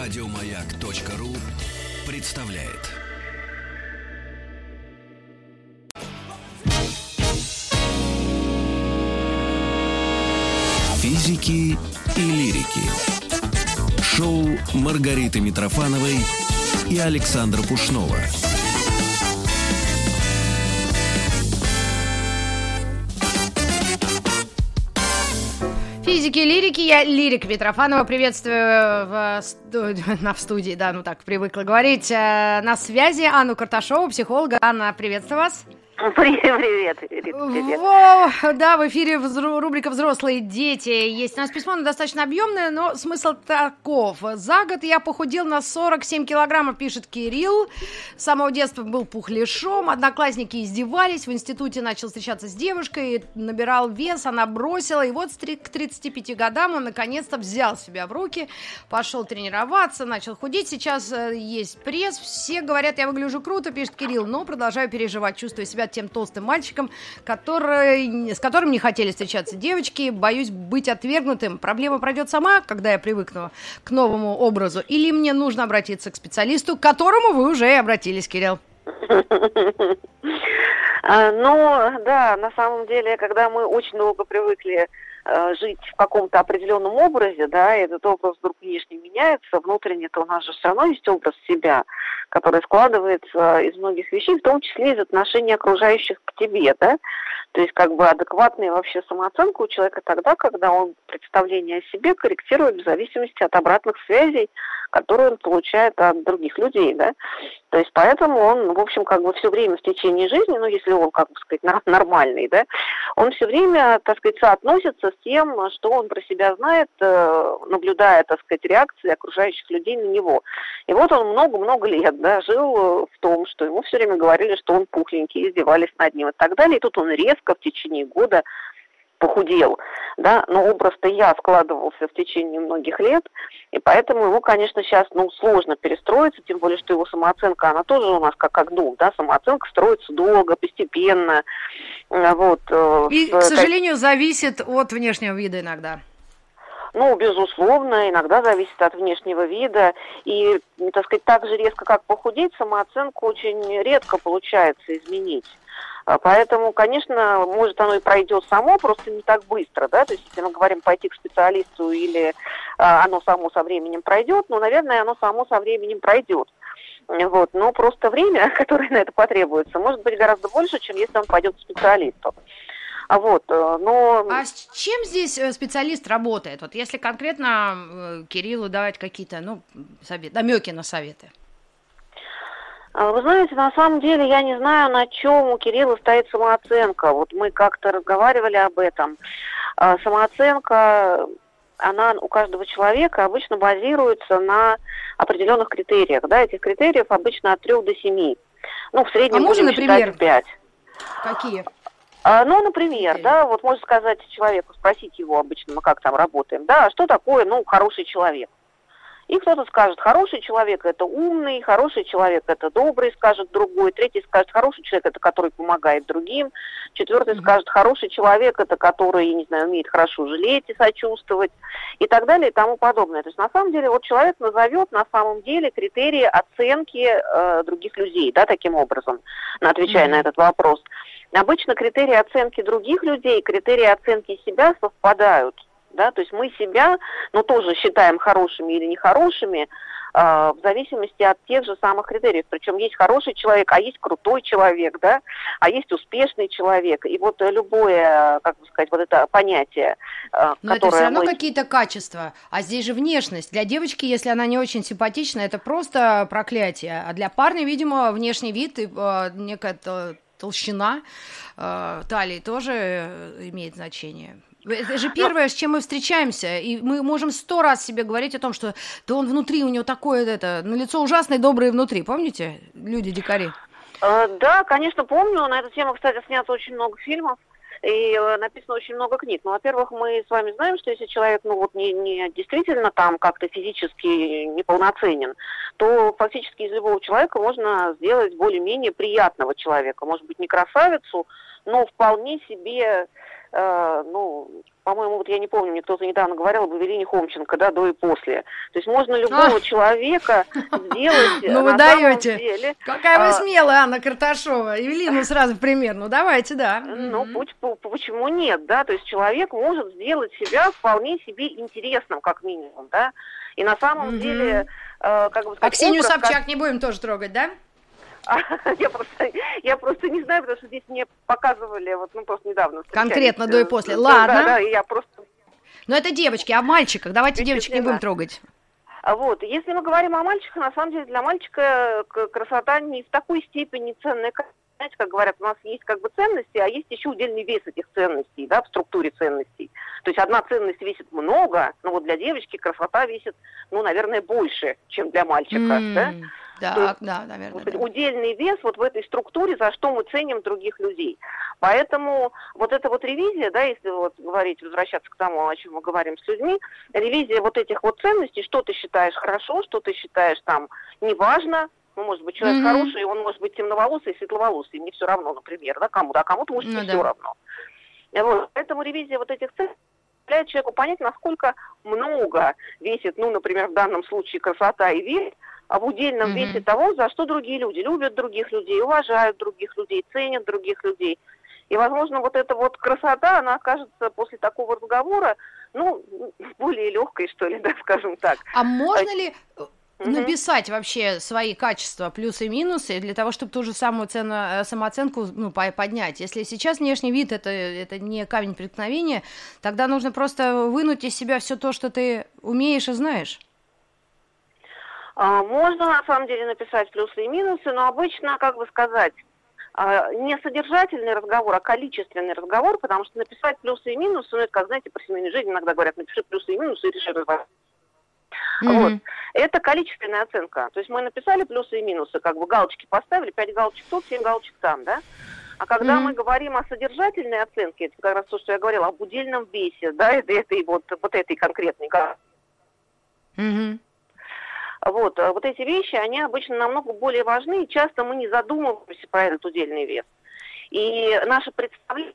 Радиомаяк.ру представляет. Физики и лирики. Шоу Маргариты Митрофановой и Александра Пушнова. Физики и лирики, я Лирик Митрофанова, приветствую в студии, да, ну так, привыкла говорить, на связи Анну Карташову, психолога. Анна, приветствую вас. Привет. Да, в эфире рубрика «Взрослые дети». Есть у нас письмо, оно достаточно объемное, но смысл таков. За год я похудел на 47 килограммов, пишет Кирилл. С самого детства был пухляшом, одноклассники издевались, в институте начал встречаться с девушкой, набирал вес, она бросила. И вот к 35 годам он наконец-то взял себя в руки, пошел тренироваться, начал худеть. Сейчас есть пресс, все говорят, я выгляжу круто, пишет Кирилл, но продолжаю переживать, чувствую себя тем толстым мальчиком, с которым не хотели встречаться девочки. Боюсь быть отвергнутым. Проблема пройдет сама, когда я привыкну к новому образу. Или мне нужно обратиться к специалисту, к которому вы уже обратились, Кирилл? Ну, да, на самом деле, когда мы очень долго привыкли жить в каком-то определенном образе, да, и этот образ вдруг внешне меняется, внутренне-то у нас же все равно есть образ себя, который складывается из многих вещей, в том числе из отношений окружающих к тебе, да, то есть как бы адекватная вообще самооценка у человека тогда, когда он представление о себе корректирует в зависимости от обратных связей, которые он получает от других людей, да, то есть поэтому он, в общем, как бы все время в течение жизни, ну, если он, как бы сказать, нормальный, да, он все время, так сказать, соотносится с тем, что он про себя знает, наблюдая, так сказать, реакции окружающих людей на него. И вот он много-много лет, да, жил в том, что ему все время говорили, что он пухленький, издевались над ним и так далее, и тут он резко в течение года похудел, да, но образ-то я складывался в течение многих лет, и поэтому ему, конечно, сейчас, ну, сложно перестроиться, тем более, что его самооценка, она тоже у нас как дом, да, самооценка строится долго, постепенно, вот. И, к сожалению, зависит от внешнего вида иногда. Ну, безусловно, иногда зависит от внешнего вида, и, так сказать, так же резко, как похудеть, самооценку очень редко получается изменить. Поэтому, конечно, может, оно и пройдет само, просто не так быстро, да, то есть, если мы говорим пойти к специалисту или оно само со временем пройдет, ну, наверное, оно само со временем пройдет, вот, но просто время, которое на это потребуется, может быть гораздо больше, чем если он пойдет к специалисту. Вот, но... А с чем здесь специалист работает? Вот если конкретно Кириллу давать какие-то, ну, намеки на советы? Вы знаете, на самом деле я не знаю, на чем у Кирилла стоит самооценка. Вот мы как-то разговаривали об этом. Самооценка, она у каждого человека обычно базируется на определенных критериях. Да, этих критериев обычно от 3 до 7. Ну, в среднем будем считать 5. Какие? Ну, например, да, вот можно сказать человеку, спросить его обычно, мы как там работаем, да, что такое, ну, хороший человек. И кто-то скажет, хороший человек – это умный, хороший человек – это добрый, скажет другой. Третий скажет, хороший человек – это который помогает другим. Четвертый скажет, хороший человек – это который, не знаю, умеет хорошо жалеть и сочувствовать и так далее и тому подобное. То есть на самом деле вот человек назовет на самом деле критерии оценки других людей, да, таким образом, отвечая на этот вопрос. Обычно критерии оценки других людей, критерии оценки себя совпадают. Да, то есть мы себя, ну, тоже считаем хорошими или нехорошими в зависимости от тех же самых критериев. Причем есть хороший человек, а есть крутой человек, да, а есть успешный человек. И вот любое, как бы сказать, вот это понятие, но которое... Но это все равно какие-то качества, а здесь же внешность. Для девочки, если она не очень симпатична, это просто проклятие. А для парня, видимо, внешний вид и некая толщина талии тоже имеет значение. Это же первое, с чем мы встречаемся, и мы можем 100 раз себе говорить о том, что да он внутри, у него такое, это, на лицо ужасное, доброе внутри, помните, люди-дикари? Да, конечно, помню, на эту тему, кстати, снято очень много фильмов, и написано очень много книг. Ну, во-первых, мы с вами знаем, что если человек, ну, вот не действительно там как-то физически неполноценен, то фактически из любого человека можно сделать более-менее приятного человека. Может быть, не красавицу, но вполне себе ну, по-моему, вот я не помню, мне кто-то недавно говорил об Эвелине Хомченко, да, до и после. То есть можно любого человека сделать на самом деле. Какая вы смелая, Анна Карташова. Эвелину сразу в пример. Ну, давайте, да. Ну, почему нет, да? То есть человек может сделать себя вполне себе интересным, как минимум, да? И на самом деле... как бы, а Ксению Собчак не будем тоже трогать, да? Я просто не знаю, потому что здесь мне показывали, вот, ну, просто недавно. Конкретно до и после. Ладно. Да, я просто... Но это девочки, а мальчиках? Давайте девочек не будем трогать. Вот, если мы говорим о мальчиках, на самом деле для мальчика красота не в такой степени ценная, как, знаете, как говорят, у нас есть как бы ценности, а есть еще удельный вес этих ценностей, да, в структуре ценностей. То есть одна ценность весит много, но вот для девочки красота весит, ну, наверное, больше, чем для мальчика, да? Да, наверное. Вот, удельный вес вот в этой структуре, за что мы ценим других людей. Поэтому вот эта вот ревизия, да, если вот говорить, возвращаться к тому, о чем мы говорим с людьми, ревизия вот этих вот ценностей, что ты считаешь хорошо, что ты считаешь там неважно, ну, может быть, человек хороший, он может быть темноволосый, светловолосый, мне все равно, например, да, кому-то, а кому-то может не все равно. Вот. Поэтому ревизия вот этих ценностей позволяет человеку понять, насколько много весит, ну, например, в данном случае красота и вес, об удельном весе того, за что другие люди любят других людей, уважают других людей, ценят других людей. И, возможно, вот эта вот красота, она окажется после такого разговора, ну, более легкой, что ли, да, скажем так. А можно ли написать вообще свои качества, плюсы и минусы, для того, чтобы ту же самую самооценку, ну, поднять? Если сейчас внешний вид это не камень преткновения, тогда нужно просто вынуть из себя все то, что ты умеешь и знаешь. Можно, на самом деле, написать плюсы и минусы, но обычно, как бы сказать, не содержательный разговор, а количественный разговор, потому что написать плюсы и минусы, ну, это, как, знаете, по семейной жизни иногда говорят, напиши плюсы и минусы и реши разговор. Вот. Это количественная оценка. То есть мы написали плюсы и минусы, как бы галочки поставили, 5 галочек тут, 7 галочек там, да? А когда мы говорим о содержательной оценке, это как раз то, что я говорила, об удельном весе, да, этой вот этой конкретной галочки. Вот эти вещи, они обычно намного более важны, и часто мы не задумываемся про этот удельный вес. И наше представление,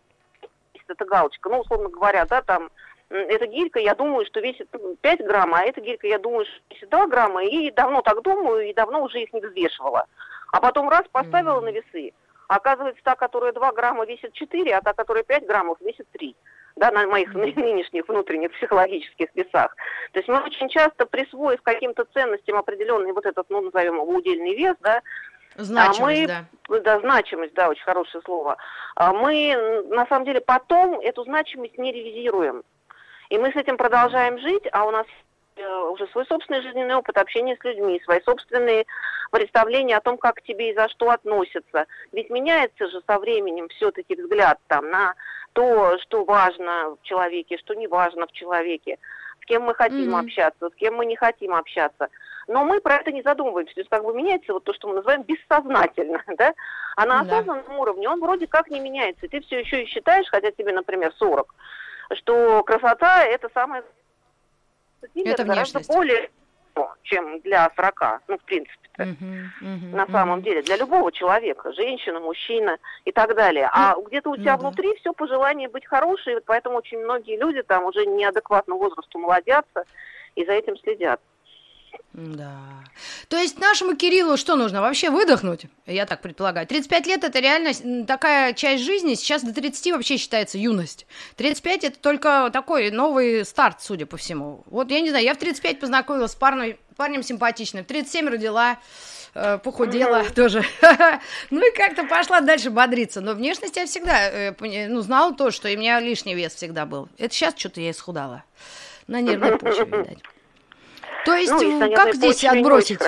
это галочка, ну, условно говоря, да, там, эта гирька, я думаю, что весит 5 грамм, а эта гирька, я думаю, что весит 2 грамма, и давно так думаю, и давно уже их не взвешивала. А потом раз, поставила на весы, оказывается, та, которая 2 грамма весит 4, а та, которая 5 граммов весит 3. Да, на моих нынешних внутренних психологических весах. То есть мы очень часто, присвоив каким-то ценностям определенный вот этот, ну, назовем его удельный вес, да, значимость, значимость, да, очень хорошее слово, мы, на самом деле, потом эту значимость не ревизируем. И мы с этим продолжаем жить, а у нас уже свой собственный жизненный опыт общения с людьми, свои собственные представления о том, как к тебе и за что относятся. Ведь меняется же со временем все-таки взгляд там на то, что важно в человеке, что не важно в человеке, с кем мы хотим общаться, с кем мы не хотим общаться. Но мы про это не задумываемся. То есть как бы меняется вот то, что мы называем бессознательно, да? А на осознанном уровне он вроде как не меняется. Ты все еще и считаешь, хотя тебе, например, 40, что красота – это самое... Это гораздо более, чем для 40, ну, в принципе, на самом деле, для любого человека, женщина, мужчина и так далее. А где-то у тебя внутри все пожелание быть хорошей, поэтому очень многие люди там уже неадекватно возрасту молодятся и за этим следят. Да. То есть нашему Кириллу что нужно? Вообще выдохнуть? Я так предполагаю. 35 лет – это реально такая часть жизни. Сейчас до 30 вообще считается юность. 35 – это только такой новый старт, судя по всему. Вот я не знаю, я в 35 познакомилась с парнем симпатичным. В 37 родила, похудела тоже. Ну и как-то пошла дальше бодриться. Но внешность я всегда знала то, что и у меня лишний вес всегда был. Это сейчас что-то я исхудала. На нервной почве, видать. То есть, ну, как здесь отбросить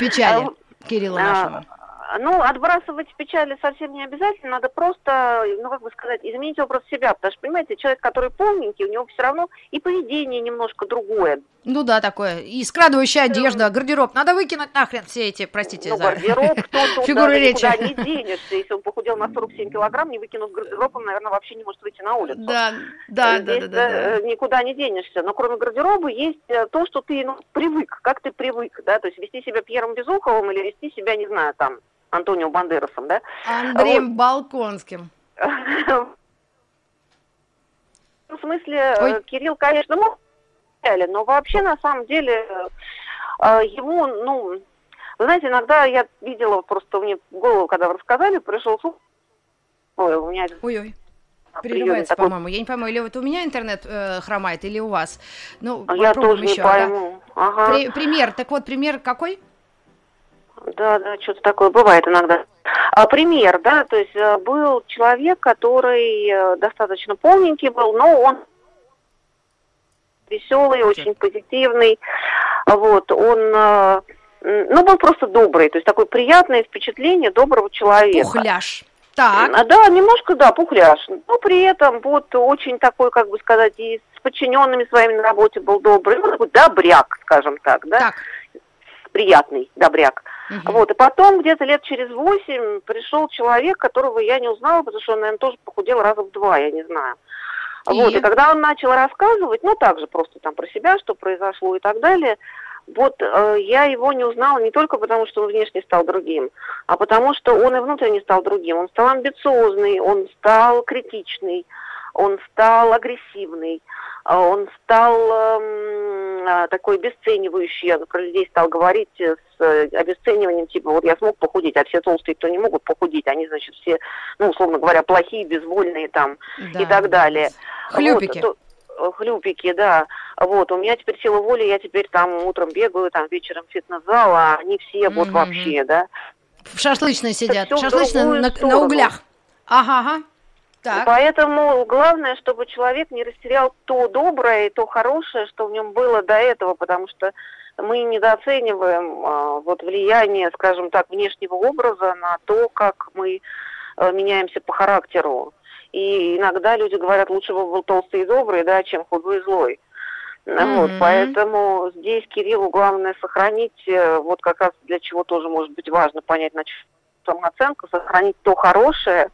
печали Кирилла нашего? Ну, отбрасывать печали совсем не обязательно, надо просто, ну, как бы сказать, изменить образ себя, потому что, понимаете, человек, который полненький, у него все равно и поведение немножко другое. Ну да, такое, и скрадывающая одежда, гардероб, надо выкинуть нахрен все эти, простите, ну, за гардероб, фигуры речи. Никуда не денешься, если он похудел на 47 килограмм, не выкинув гардероб, он, наверное, вообще не может выйти на улицу. Да. Никуда не денешься, но кроме гардероба есть то, что ты, ну, привык, как ты привык, да, то есть вести себя Пьером Безуховым или вести себя, не знаю, там, Антонио Бандерасом, да? Андреем Болконским. В смысле, ой. Кирилл, конечно, мог, но вообще, на самом деле, ему, ну... Вы знаете, иногда я видела, просто мне в голову, когда вы рассказали, пришел слух. Ой, у меня... Ой-ой. Прерывается, такой... по-моему. Я не пойму, или вот у меня интернет хромает, или у вас. Ну, я тоже еще, не пойму. Да? Ага. Пример. Так вот, пример какой? Да, что-то такое бывает иногда. Пример, да, то есть был человек, который достаточно полненький был, но он веселый, очень позитивный. Вот, он... Ну, был просто добрый, то есть такое приятное впечатление доброго человека. Пухляш. Так. Да, немножко, да, пухляш. Но при этом вот очень такой, как бы сказать, и с подчиненными своими на работе был добрый. Ну, такой добряк, скажем так, да? Так. Приятный добряк. Угу. Вот, и потом где-то лет через 8 пришел человек, которого я не узнала, потому что он, наверное, тоже похудел раза в 2, я не знаю. И? Вот, и когда он начал рассказывать, ну, так же просто там про себя, что произошло и так далее... Вот я его не узнала не только потому, что он внешне стал другим, а потому что он и внутренне стал другим. Он стал амбициозный, он стал критичный, он стал агрессивный, он стал такой обесценивающий. Я про людей стал говорить с обесцениванием, типа вот я смог похудеть, а все толстые, кто не могут похудеть, они, значит, все, ну, условно говоря, плохие, безвольные там, да, и так далее. Хлюпики. Вот, хлюпики, да. Вот, у меня теперь сила воли, я теперь там утром бегаю, там вечером фитнес-зал, а они все вот вообще, да. В шашлычной сидят, шашлычной на углях. Ага. Так. Поэтому главное, чтобы человек не растерял то доброе и то хорошее, что в нем было до этого, потому что мы недооцениваем вот влияние, скажем так, внешнего образа на то, как мы меняемся по характеру. И иногда люди говорят, лучше бы был толстый и добрый, да, чем худой и злой. Вот, поэтому здесь Кириллу главное сохранить, вот как раз для чего тоже может быть важно понять, значит, самооценку, сохранить то хорошее,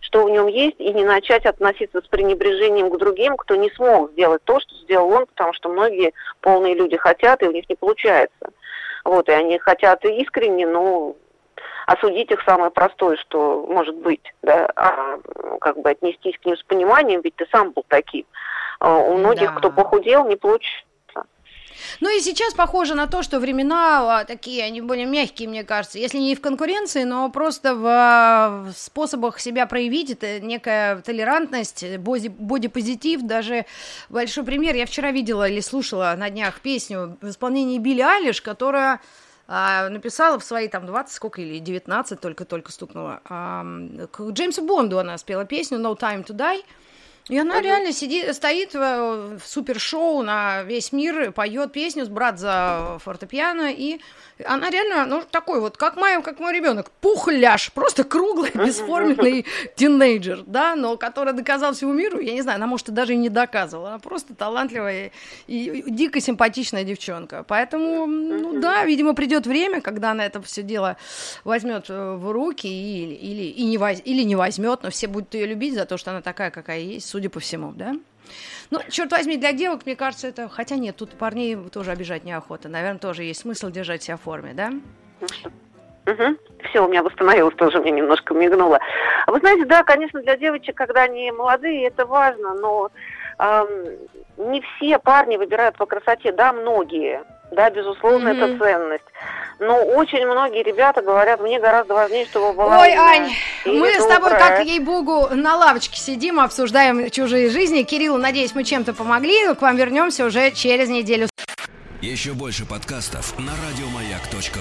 что в нем есть, и не начать относиться с пренебрежением к другим, кто не смог сделать то, что сделал он, потому что многие полные люди хотят, и у них не получается. Вот, и они хотят искренне, но... Осудить их самое простое, что может быть, да, а как бы отнестись к ним с пониманием, ведь ты сам был таким. У многих, кто похудел, не получится. Ну и сейчас похоже на то, что времена такие, они более мягкие, мне кажется, если не в конкуренции, но просто в способах себя проявить, это некая толерантность, бодипозитив, даже большой пример. Я вчера видела или слушала на днях песню в исполнении Билли Айлиш, которая... написала в свои там 20, сколько, или 19 только стукнула. К Джеймсу Бонду она спела песню No Time to Die. И она реально стоит в супершоу на весь мир, поет песню, брат за фортепиано, и она реально, ну, такой вот, как мой ребенок, пухляш, просто круглый, бесформенный тинейджер, да, но который доказал всему миру, я не знаю, она, может, и даже и не доказывала, она просто талантливая и дико симпатичная девчонка, поэтому, ну, да, видимо, придет время, когда она это все дело возьмет в руки или не возьмет, но все будут ее любить за то, что она такая, какая есть, судя по всему, да? Ну, черт возьми, для девок, мне кажется, это... Хотя нет, тут парней тоже обижать неохота. Наверное, тоже есть смысл держать себя в форме, да? Угу. Все, у меня восстановилось тоже, мне немножко мигнуло. Вы знаете, да, конечно, для девочек, когда они молодые, это важно, но не все парни выбирают по красоте, да, многие. Да, безусловно, это ценность. Но очень многие ребята говорят, мне гораздо важнее, чтобы была... Ой, Ань, мы с тобой, как, ей-богу, на лавочке сидим, обсуждаем чужие жизни. Кирилл, надеюсь, мы чем-то помогли. К вам вернемся уже через неделю. Еще больше подкастов на радиомаяк.ру